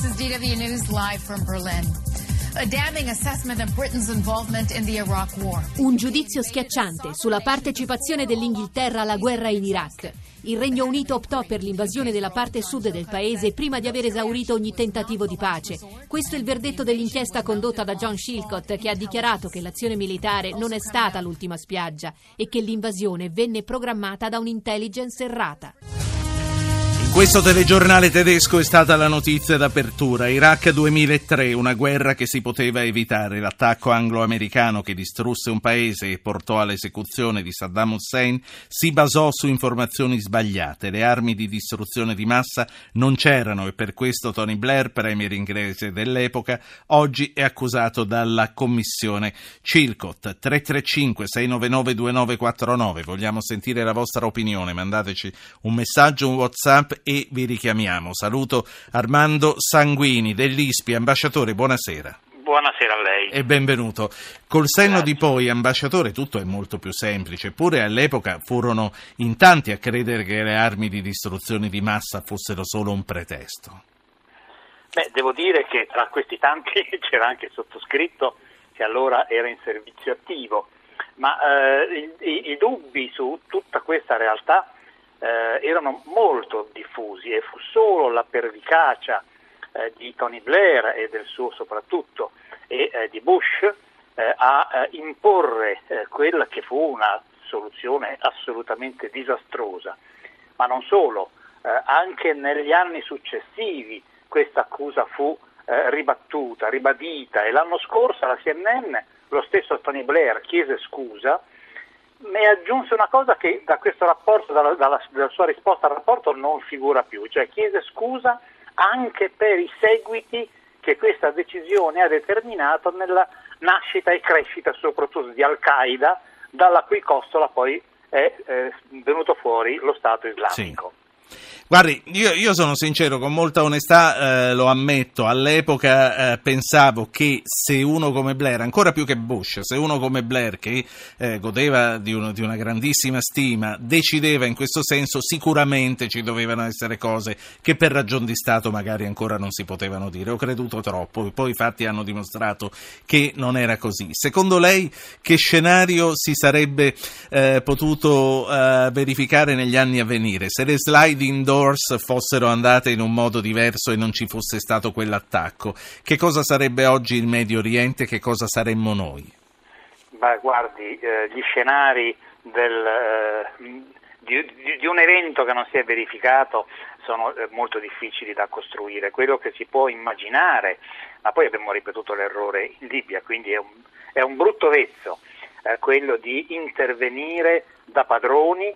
This is DW News live from Berlin. A damning assessment of Britain's involvement in the Iraq war. Un giudizio schiacciante sulla partecipazione dell'Inghilterra alla guerra in Iraq. Il Regno Unito optò per l'invasione della parte sud del paese prima di aver esaurito ogni tentativo di pace. Questo è il verdetto dell'inchiesta condotta da John Chilcot, che ha dichiarato che l'azione militare non è stata l'ultima spiaggia e che l'invasione venne programmata da un'intelligence errata. Questo telegiornale tedesco è stata la notizia d'apertura. Iraq 2003, una guerra che si poteva evitare. L'attacco anglo-americano che distrusse un paese e portò all'esecuzione di Saddam Hussein si basò su informazioni sbagliate. Le armi di distruzione di massa non c'erano e per questo Tony Blair, premier inglese dell'epoca, oggi è accusato dalla commissione. Chilcot, 335-699-2949. Vogliamo sentire la vostra opinione. Mandateci un messaggio, un WhatsApp e vi richiamiamo. Saluto Armando Sanguini dell'ISPI. Ambasciatore, buonasera. Buonasera a lei. E benvenuto. Col senno di poi, ambasciatore, tutto è molto più semplice. Eppure all'epoca furono in tanti a credere che le armi di distruzione di massa fossero solo un pretesto. Beh, devo dire che tra questi tanti c'era anche il sottoscritto, che allora era in servizio attivo. Ma i dubbi su tutta questa realtà erano molto diffusi e fu solo la pervicacia di Tony Blair e del suo soprattutto e di Bush a imporre quella che fu una soluzione assolutamente disastrosa. Ma non solo, anche negli anni successivi questa accusa fu ribattuta, ribadita, e l'anno scorso alla CNN lo stesso Tony Blair chiese scusa. Mi aggiunse una cosa che da questo rapporto, dalla sua risposta al rapporto, non figura più, cioè chiese scusa anche per i seguiti che questa decisione ha determinato nella nascita e crescita soprattutto di Al-Qaeda, dalla cui costola poi è venuto fuori lo Stato Islamico. Sì. Guardi, io sono sincero, con molta onestà lo ammetto, all'epoca pensavo che se uno come Blair, ancora più che Bush, se uno come Blair che godeva di una grandissima stima, decideva in questo senso, sicuramente ci dovevano essere cose che per ragion di Stato magari ancora non si potevano dire. Ho creduto troppo e poi i fatti hanno dimostrato che non era così. Secondo lei che scenario si sarebbe potuto verificare negli anni a venire? Se le slide indoor fossero andate in un modo diverso e non ci fosse stato quell'attacco, che cosa sarebbe oggi il Medio Oriente? Che cosa saremmo noi? Beh, guardi, gli scenari di un evento che non si è verificato sono molto difficili da costruire. Quello che si può immaginare, ma poi abbiamo ripetuto l'errore in Libia, quindi è un brutto vezzo quello di intervenire da padroni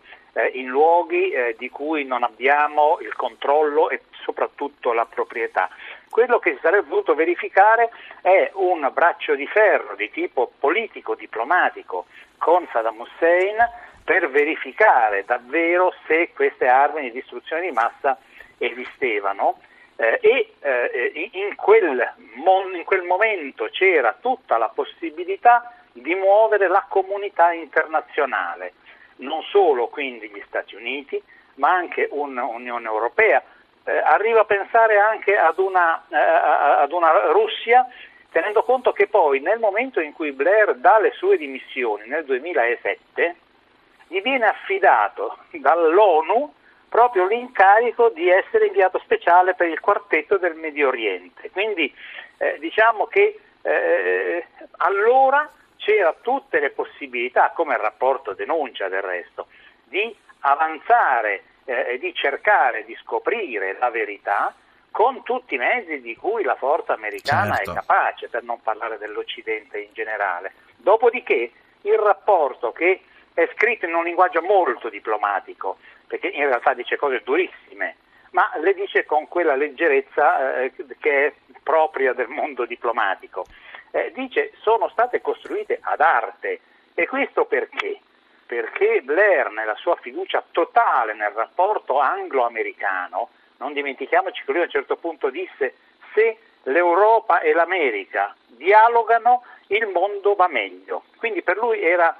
in luoghi di cui non abbiamo il controllo e soprattutto la proprietà. Quello che si sarebbe dovuto verificare è un braccio di ferro di tipo politico-diplomatico con Saddam Hussein per verificare davvero se queste armi di distruzione di massa esistevano in quel momento c'era tutta la possibilità di muovere la comunità internazionale. Non solo quindi gli Stati Uniti, ma anche un'Unione Europea. Arriva a pensare anche ad una Russia, tenendo conto che poi nel momento in cui Blair dà le sue dimissioni, nel 2007, gli viene affidato dall'ONU proprio l'incarico di essere inviato speciale per il quartetto del Medio Oriente. Quindi diciamo che allora c'era tutte le possibilità, come il rapporto denuncia del resto, di avanzare e di cercare di scoprire la verità con tutti i mezzi di cui la forza americana è capace, per non parlare dell'Occidente in generale. Dopodiché il rapporto, che è scritto in un linguaggio molto diplomatico, perché in realtà dice cose durissime, ma le dice con quella leggerezza che è propria del mondo diplomatico. Dice sono state costruite ad arte, e questo perché? Perché Blair, nella sua fiducia totale nel rapporto anglo-americano, non dimentichiamoci che lui a un certo punto disse: se l'Europa e l'America dialogano il mondo va meglio, quindi per lui era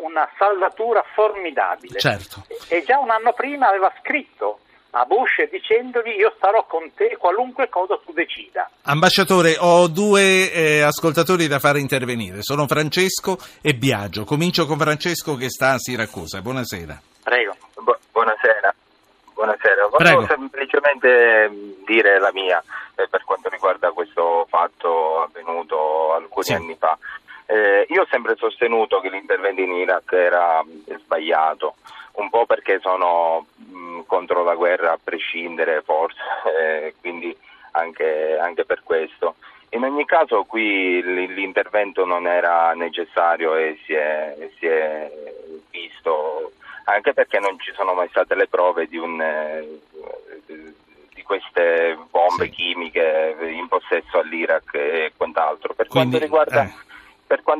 una saldatura formidabile. Certo. E già un anno prima aveva scritto a Bush dicendogli: io starò con te qualunque cosa tu decida. Ambasciatore, ho due ascoltatori da fare intervenire, sono Francesco e Biagio. Comincio con Francesco che sta a Siracusa. Buonasera. Prego. Buonasera. Volevo semplicemente dire la mia per quanto riguarda questo fatto avvenuto alcuni anni fa. Io ho sempre sostenuto che l'intervento in Iraq era sbagliato, un po' perché sono contro la guerra a prescindere, forse, quindi anche per questo. In ogni caso qui l'intervento non era necessario e si è visto, anche perché non ci sono mai state le prove di queste bombe chimiche in possesso all'Iraq e quant'altro. Per quanto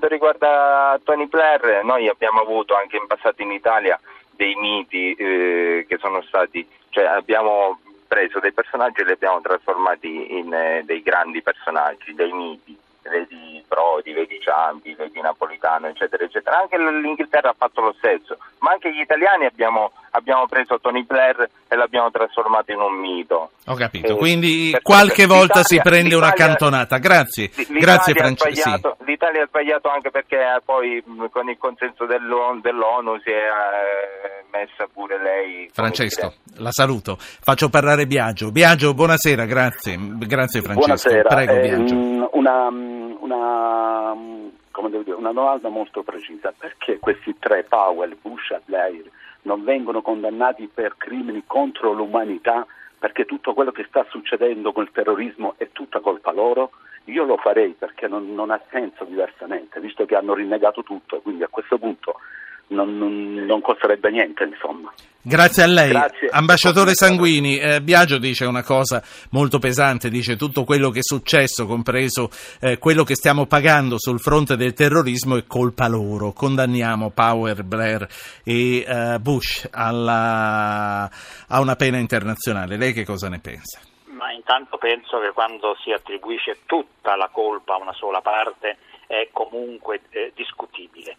riguarda Tony Blair, noi abbiamo avuto anche in passato in Italia dei miti che sono stati, cioè abbiamo preso dei personaggi e li abbiamo trasformati in dei grandi personaggi, dei miti, vedi Prodi, vedi Ciampi, vedi Napolitano, eccetera, eccetera. Anche l'Inghilterra ha fatto lo stesso, ma anche gli italiani abbiamo preso Tony Blair e l'abbiamo trasformato in un mito. Ho capito, quindi qualche volta si prende una cantonata. Grazie Francesco. L'Italia ha sbagliato anche perché poi con il consenso dell'ONU si è messa pure lei. Francesco, la saluto, faccio parlare Biagio. Buonasera, grazie Francesco. Buonasera. Prego Biagio. Una domanda molto precisa: perché questi tre, Powell, Bush e Blair, non vengono condannati per crimini contro l'umanità? Perché tutto quello che sta succedendo con il terrorismo è tutta colpa loro? Io lo farei, perché non ha senso diversamente, visto che hanno rinnegato tutto, quindi a questo punto non costerebbe niente, insomma. Grazie a lei. Grazie. Ambasciatore Sanguini, Biagio dice una cosa molto pesante, dice tutto quello che è successo, compreso quello che stiamo pagando sul fronte del terrorismo, è colpa loro. Condanniamo Powell, Blair e Bush a una pena internazionale. Lei che cosa ne pensa? Ma intanto penso che quando si attribuisce tutta la colpa a una sola parte è comunque discutibile.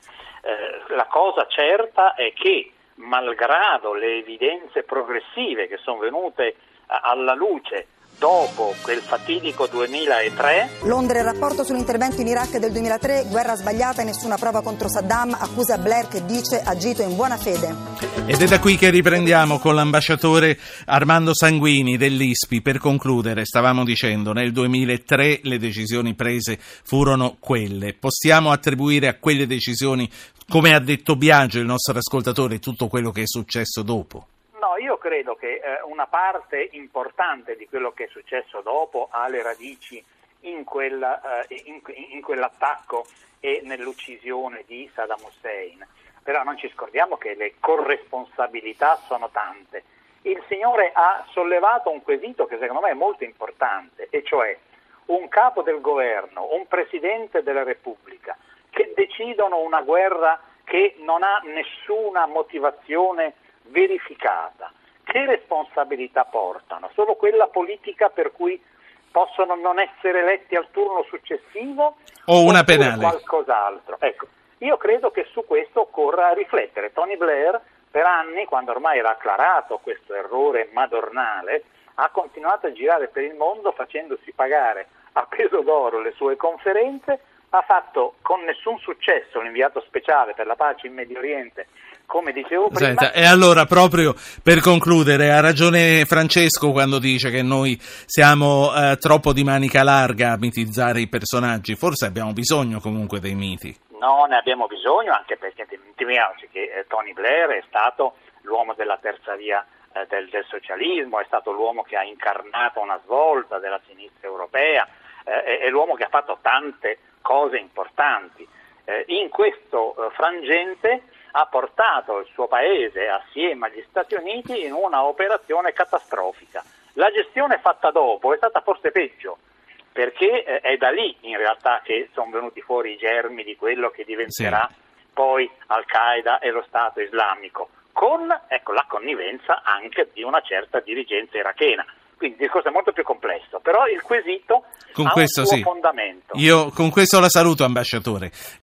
La cosa certa è che, malgrado le evidenze progressive che sono venute alla luce dopo quel fatidico 2003. Londra, il rapporto sull'intervento in Iraq del 2003, guerra sbagliata e nessuna prova contro Saddam, accusa Blair che dice agito in buona fede. Ed è da qui che riprendiamo con l'ambasciatore Armando Sanguini dell'ISPI. Per concludere, stavamo dicendo, nel 2003 le decisioni prese furono quelle. Possiamo attribuire a quelle decisioni, come ha detto Biagio, il nostro ascoltatore, tutto quello che è successo dopo? Io credo che una parte importante di quello che è successo dopo ha le radici in quell'attacco e nell'uccisione di Saddam Hussein. Però non ci scordiamo che le corresponsabilità sono tante. Il signore ha sollevato un quesito che secondo me è molto importante, e cioè un capo del governo, un presidente della Repubblica che decidono una guerra che non ha nessuna motivazione verificata. Che responsabilità portano? Solo quella politica, per cui possono non essere eletti al turno successivo, o una penale, qualcos'altro? Ecco, io credo che su questo occorra riflettere. Tony Blair per anni, quando ormai era acclarato questo errore madornale, ha continuato a girare per il mondo facendosi pagare a peso d'oro le sue conferenze, ha fatto con nessun successo l'inviato speciale per la pace in Medio Oriente, come dicevo prima. Senta, e allora, proprio per concludere, ha ragione Francesco quando dice che noi siamo troppo di manica larga a mitizzare i personaggi. Forse abbiamo bisogno comunque dei miti. No, ne abbiamo bisogno, anche perché dimentichiamoci che Tony Blair è stato l'uomo della terza via del socialismo, è stato l'uomo che ha incarnato una svolta della sinistra europea, è l'uomo che ha fatto tante cose importanti. In questo frangente ha portato il suo paese assieme agli Stati Uniti in una operazione catastrofica. La gestione fatta dopo è stata forse peggio, perché è da lì in realtà che sono venuti fuori i germi di quello che diventerà poi Al-Qaeda e lo Stato Islamico, con la connivenza anche di una certa dirigenza irachena. Quindi il discorso è molto più complesso, però il quesito ha un suo fondamento. Io con questo la saluto, ambasciatore.